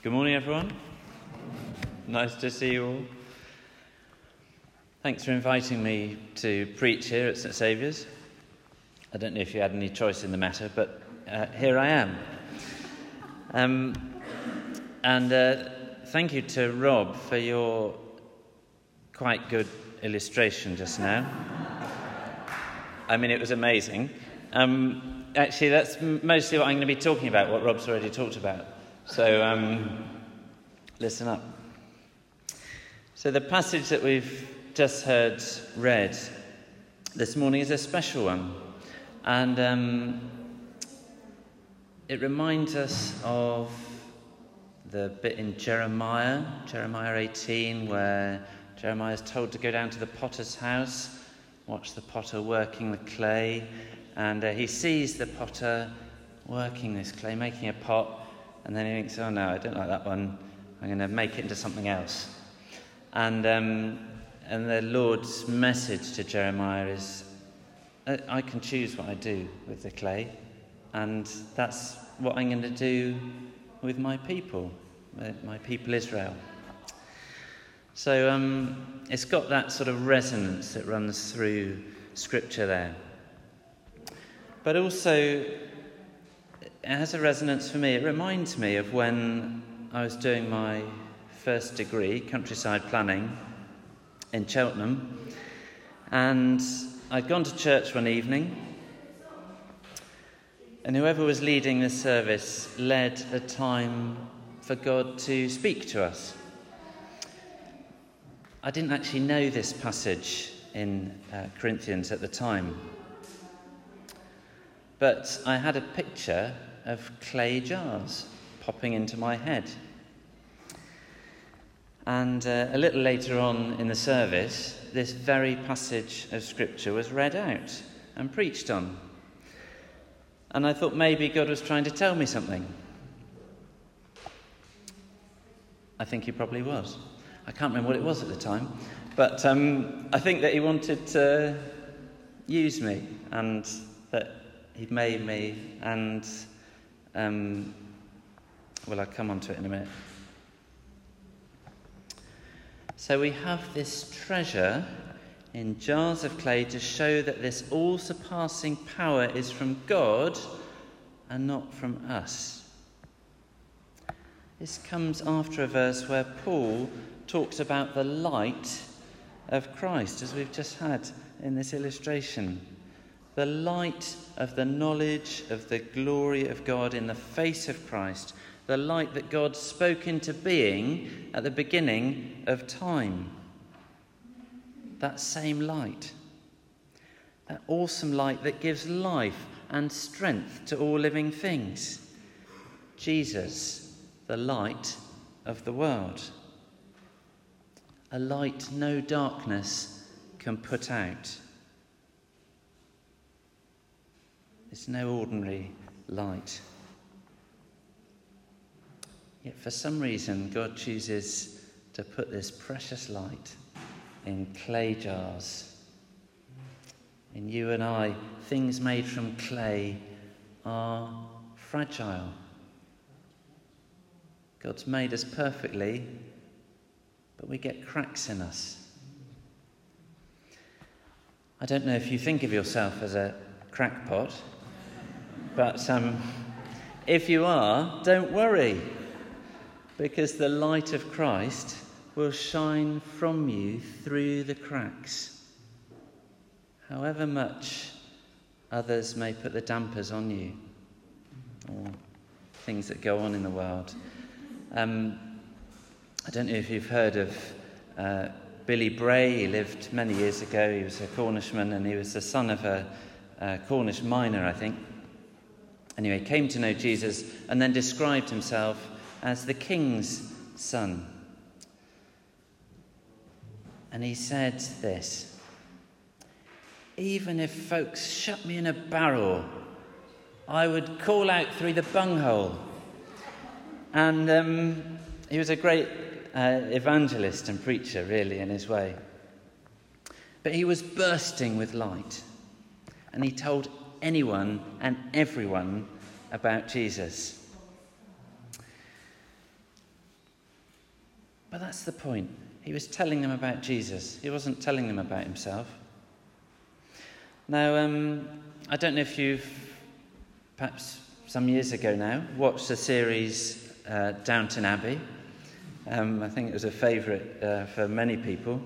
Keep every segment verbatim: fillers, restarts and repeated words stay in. Good morning, everyone. Nice to see you all. Thanks for inviting me to preach here at St Saviour's. I don't know if you had any choice in the matter, but uh, here I am. Um, and uh, thank you to Rob for your quite good illustration just now. I mean, it was amazing. Um, actually, that's mostly what I'm going to be talking about, what Rob's already talked about. So, um, listen up. So the passage that we've just heard read this morning is a special one. And um, it reminds us of the bit in Jeremiah, Jeremiah eighteen, where Jeremiah is told to go down to the potter's house, watch the potter working the clay. And uh, he sees the potter working this clay, making a pot. And then he thinks, oh no, I don't like that one. I'm going to make it into something else. And um, and the Lord's message to Jeremiah is, I, I can choose what I do with the clay. And that's what I'm going to do with my people, my people Israel. So um, it's got that sort of resonance that runs through Scripture there. But also, it has a resonance for me. It reminds me of when I was doing my first degree, countryside planning, in Cheltenham. And I'd gone to church one evening, and whoever was leading the service led a time for God to speak to us. I didn't actually know this passage in uh, Corinthians at the time, but I had a picture of clay jars popping into my head. And uh, a little later on in the service, this very passage of Scripture was read out and preached on. And I thought maybe God was trying to tell me something. I think he probably was. I can't remember what it was at the time, but um, I think that he wanted to use me, and that he'd made me, and Um, well, I'll come on to it in a minute. So we have this treasure in jars of clay to show that this all-surpassing power is from God and not from us. This comes after a verse where Paul talks about the light of Christ, as we've just had in this illustration. The light of the knowledge of the glory of God in the face of Christ, the light that God spoke into being at the beginning of time. That same light, that awesome light that gives life and strength to all living things. Jesus, the light of the world. A light no darkness can put out. It's no ordinary light. Yet for some reason, God chooses to put this precious light in clay jars. In you and I, things made from clay are fragile. God's made us perfectly, but we get cracks in us. I don't know if you think of yourself as a crackpot, but um, if you are, don't worry, because the light of Christ will shine from you through the cracks, however much others may put the dampers on you, or things that go on in the world. Um, I don't know if you've heard of uh, Billy Bray. He lived many years ago. He was a Cornishman, and he was the son of a uh, Cornish miner, I think. Anyway, came to know Jesus and then described himself as the king's son. And he said this, "Even if folks shut me in a barrel, I would call out through the bunghole." And um, he was a great uh, evangelist and preacher, really, in his way. But he was bursting with light, and he told anyone and everyone about Jesus. But that's the point. He was telling them about Jesus. He wasn't telling them about himself. Now, um, I don't know if you've, perhaps some years ago now, watched the series uh, Downton Abbey. Um, I think it was a favourite uh, for many people.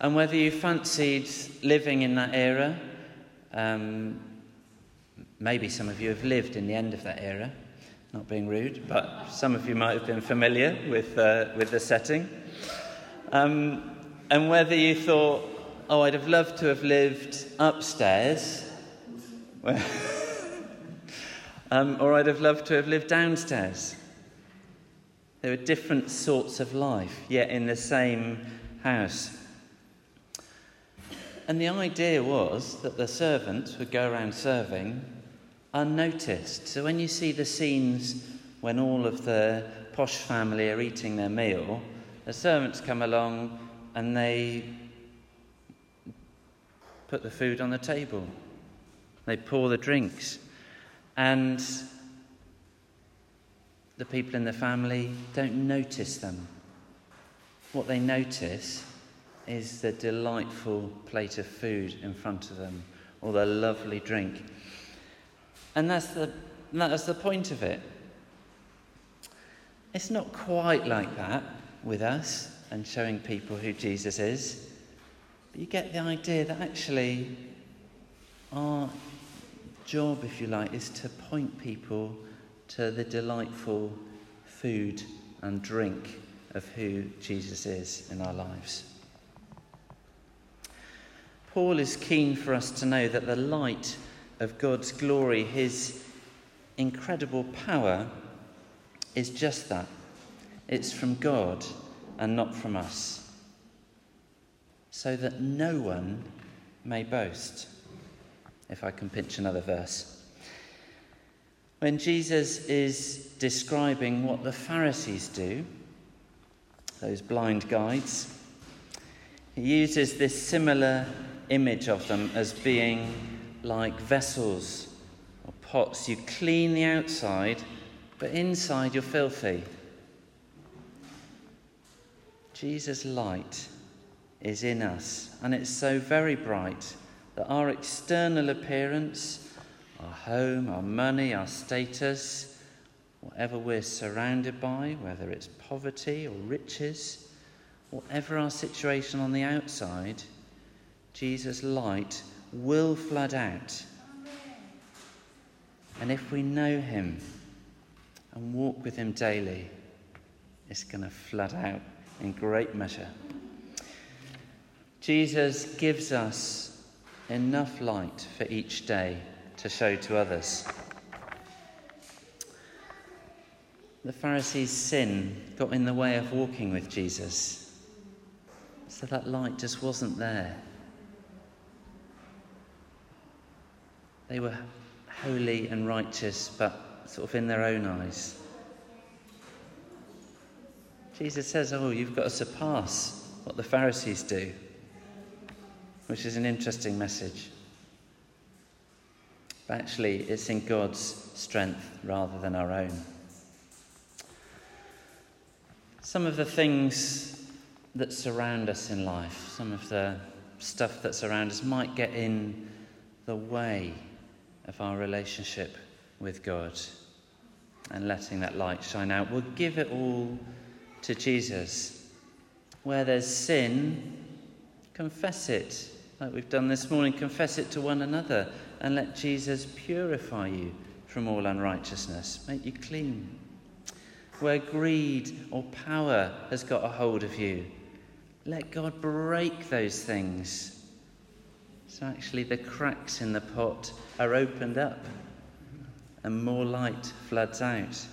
And whether you fancied living in that era, um, maybe some of you have lived in the end of that era, not being rude, but some of you might have been familiar with uh, with the setting. Um, and whether you thought, oh, I'd have loved to have lived upstairs, um, or I'd have loved to have lived downstairs. There were different sorts of life, yet in the same house. And the idea was that the servants would go around serving unnoticed. So when you see the scenes when all of the posh family are eating their meal, the servants come along and they put the food on the table. They pour the drinks. And the people in the family don't notice them. What they notice is the delightful plate of food in front of them, or the lovely drink. And that's the that is the point of it. It's not quite like that with us and showing people who Jesus is. But you get the idea that actually our job, if you like, is to point people to the delightful food and drink of who Jesus is in our lives. Paul is keen for us to know that the light of God's glory, his incredible power, is just that. It's from God and not from us, so that no one may boast, if I can pinch another verse. When Jesus is describing what the Pharisees do, those blind guides, he uses this similar image of them as being like vessels or pots. You clean the outside, but inside you're filthy. Jesus' light is in us, and it's so very bright that our external appearance, our home, our money, our status, whatever we're surrounded by, whether it's poverty or riches, whatever our situation on the outside, Jesus' light will flood out. And if we know him and walk with him daily, it's going to flood out in great measure. Jesus gives us enough light for each day to show to others. The Pharisees' sin got in the way of walking with Jesus, so that light just wasn't there. They were holy and righteous, but sort of in their own eyes. Jesus says, oh, you've got to surpass what the Pharisees do, which is an interesting message. But actually, it's in God's strength rather than our own. Some of the things that surround us in life, some of the stuff that surrounds us might get in the way of our relationship with God and letting that light shine out. We'll give it all to Jesus. Where there's sin, confess it, like we've done this morning. Confess it to one another and let Jesus purify you from all unrighteousness, make you clean. Where greed or power has got a hold of you, let God break those things. So actually the cracks in the pot are opened up and more light floods out.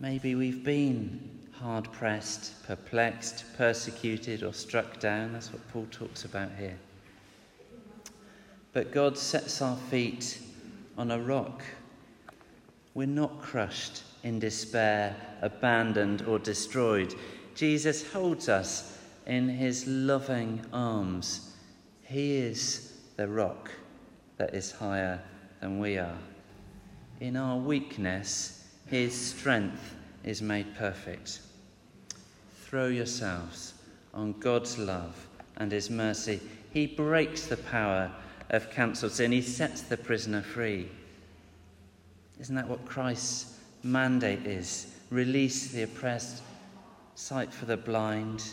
Maybe we've been hard-pressed, perplexed, persecuted or struck down. That's what Paul talks about here. But God sets our feet on a rock. We're not crushed in despair, abandoned or destroyed. Jesus holds us in his loving arms. He is the rock that is higher than we are. In our weakness, his strength is made perfect. Throw yourselves on God's love and his mercy. He breaks the power of cancelled sin. He sets the prisoner free. Isn't that what Christ's mandate is? Release the oppressed, sight for the blind,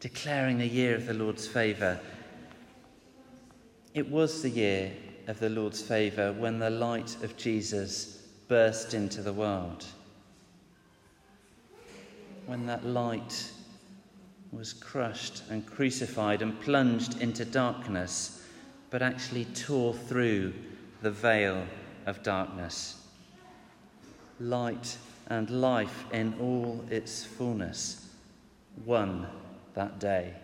declaring the year of the Lord's favour. It was the year of the Lord's favour when the light of Jesus burst into the world. When that light was crushed and crucified and plunged into darkness, but actually tore through the veil of darkness. Light and life in all its fullness won that day,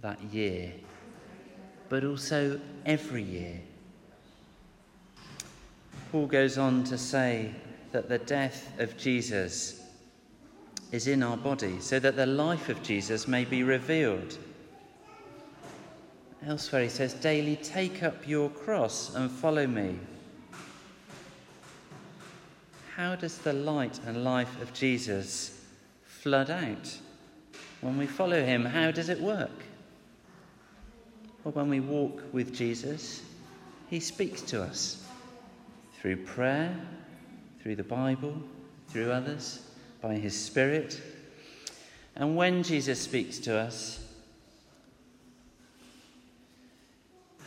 that year, but also every year. Paul goes on to say that the death of Jesus is in our body, so that the life of Jesus may be revealed. Elsewhere he says, daily take up your cross and follow me. How does the light and life of Jesus flood out? When we follow him, how does it work? Well, when we walk with Jesus, he speaks to us through prayer, through the Bible, through others, by his Spirit. And when Jesus speaks to us,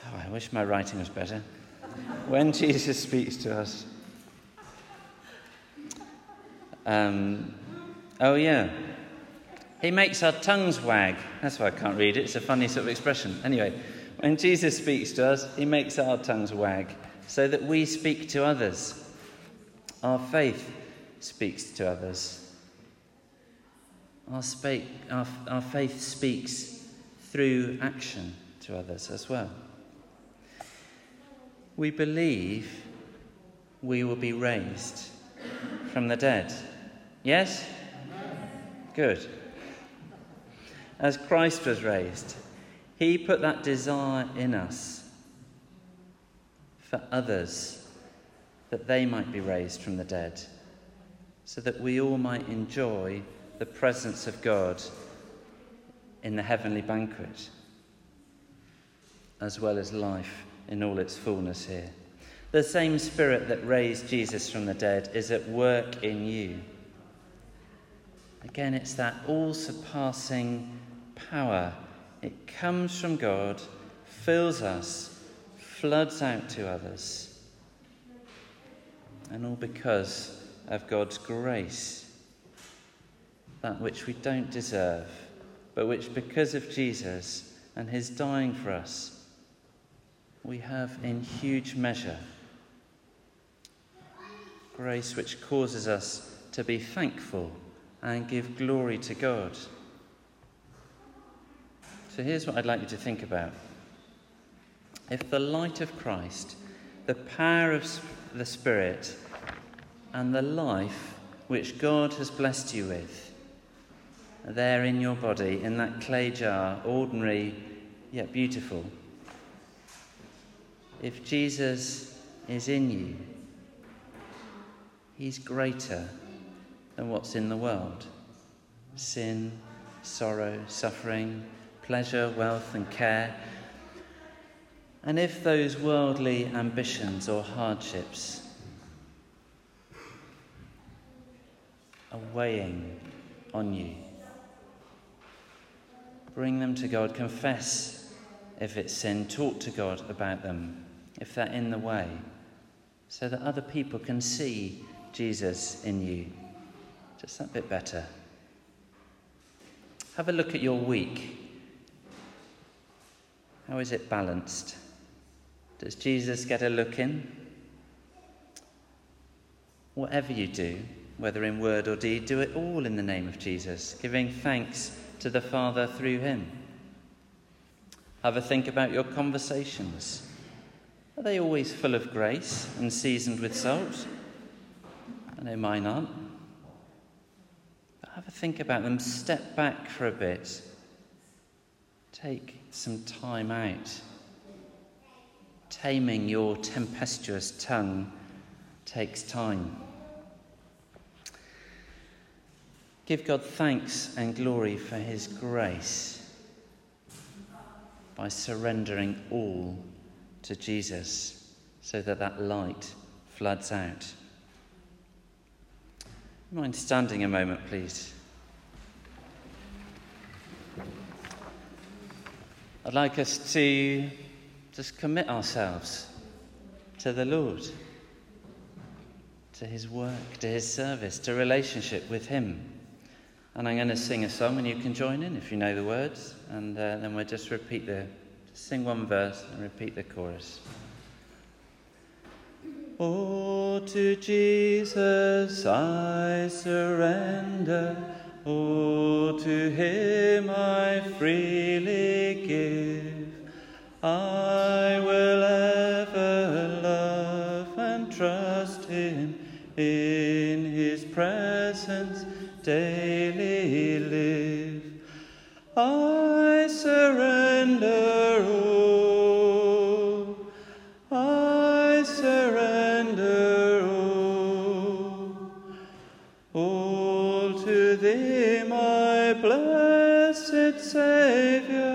oh, I wish my writing was better. When Jesus speaks to us, um, oh yeah, he makes our tongues wag. That's why I can't read it. It's a funny sort of expression. Anyway, when Jesus speaks to us, he makes our tongues wag so that we speak to others. Our faith speaks to others. Our, spe- our, our faith speaks through action to others as well. We believe we will be raised from the dead. Yes? Good. As Christ was raised, he put that desire in us for others, that they might be raised from the dead, so that we all might enjoy the presence of God in the heavenly banquet, as well as life in all its fullness here. The same Spirit that raised Jesus from the dead is at work in you. Again, it's that all-surpassing power. It comes from God, fills us, floods out to others. And all because of God's grace, that which we don't deserve, but which because of Jesus and his dying for us, we have in huge measure. Grace which causes us to be thankful and give glory to God. So here's what I'd like you to think about. If the light of Christ, the power of the Spirit, and the life which God has blessed you with, there in your body, in that clay jar, ordinary yet beautiful, if Jesus is in you, he's greater than what's in the world. Sin, sorrow, suffering, pleasure, wealth and care. And if those worldly ambitions or hardships are weighing on you, bring them to God. Confess if it's sin. Talk to God about them if they're in the way, so that other people can see Jesus in you. Just that bit better. Have a look at your week. How is it balanced? Does Jesus get a look in? Whatever you do, whether in word or deed, do it all in the name of Jesus, giving thanks to the Father through him. Have a think about your conversations. Are they always full of grace and seasoned with salt? I know mine aren't. Have a think about them. Step back for a bit. Take some time out. Taming your tempestuous tongue takes time. Give God thanks and glory for his grace by surrendering all to Jesus so that that light floods out. Mind standing a moment, please? I'd like us to just commit ourselves to the Lord, to his work, to his service, to relationship with him. And I'm going to sing a song, and you can join in if you know the words, and uh, then we'll just repeat the, just sing one verse and repeat the chorus. All to Jesus I surrender, all to him I freely give. I will ever love and trust him, in his presence daily live. I surrender all, I surrender all, all to thee, my blessed Saviour.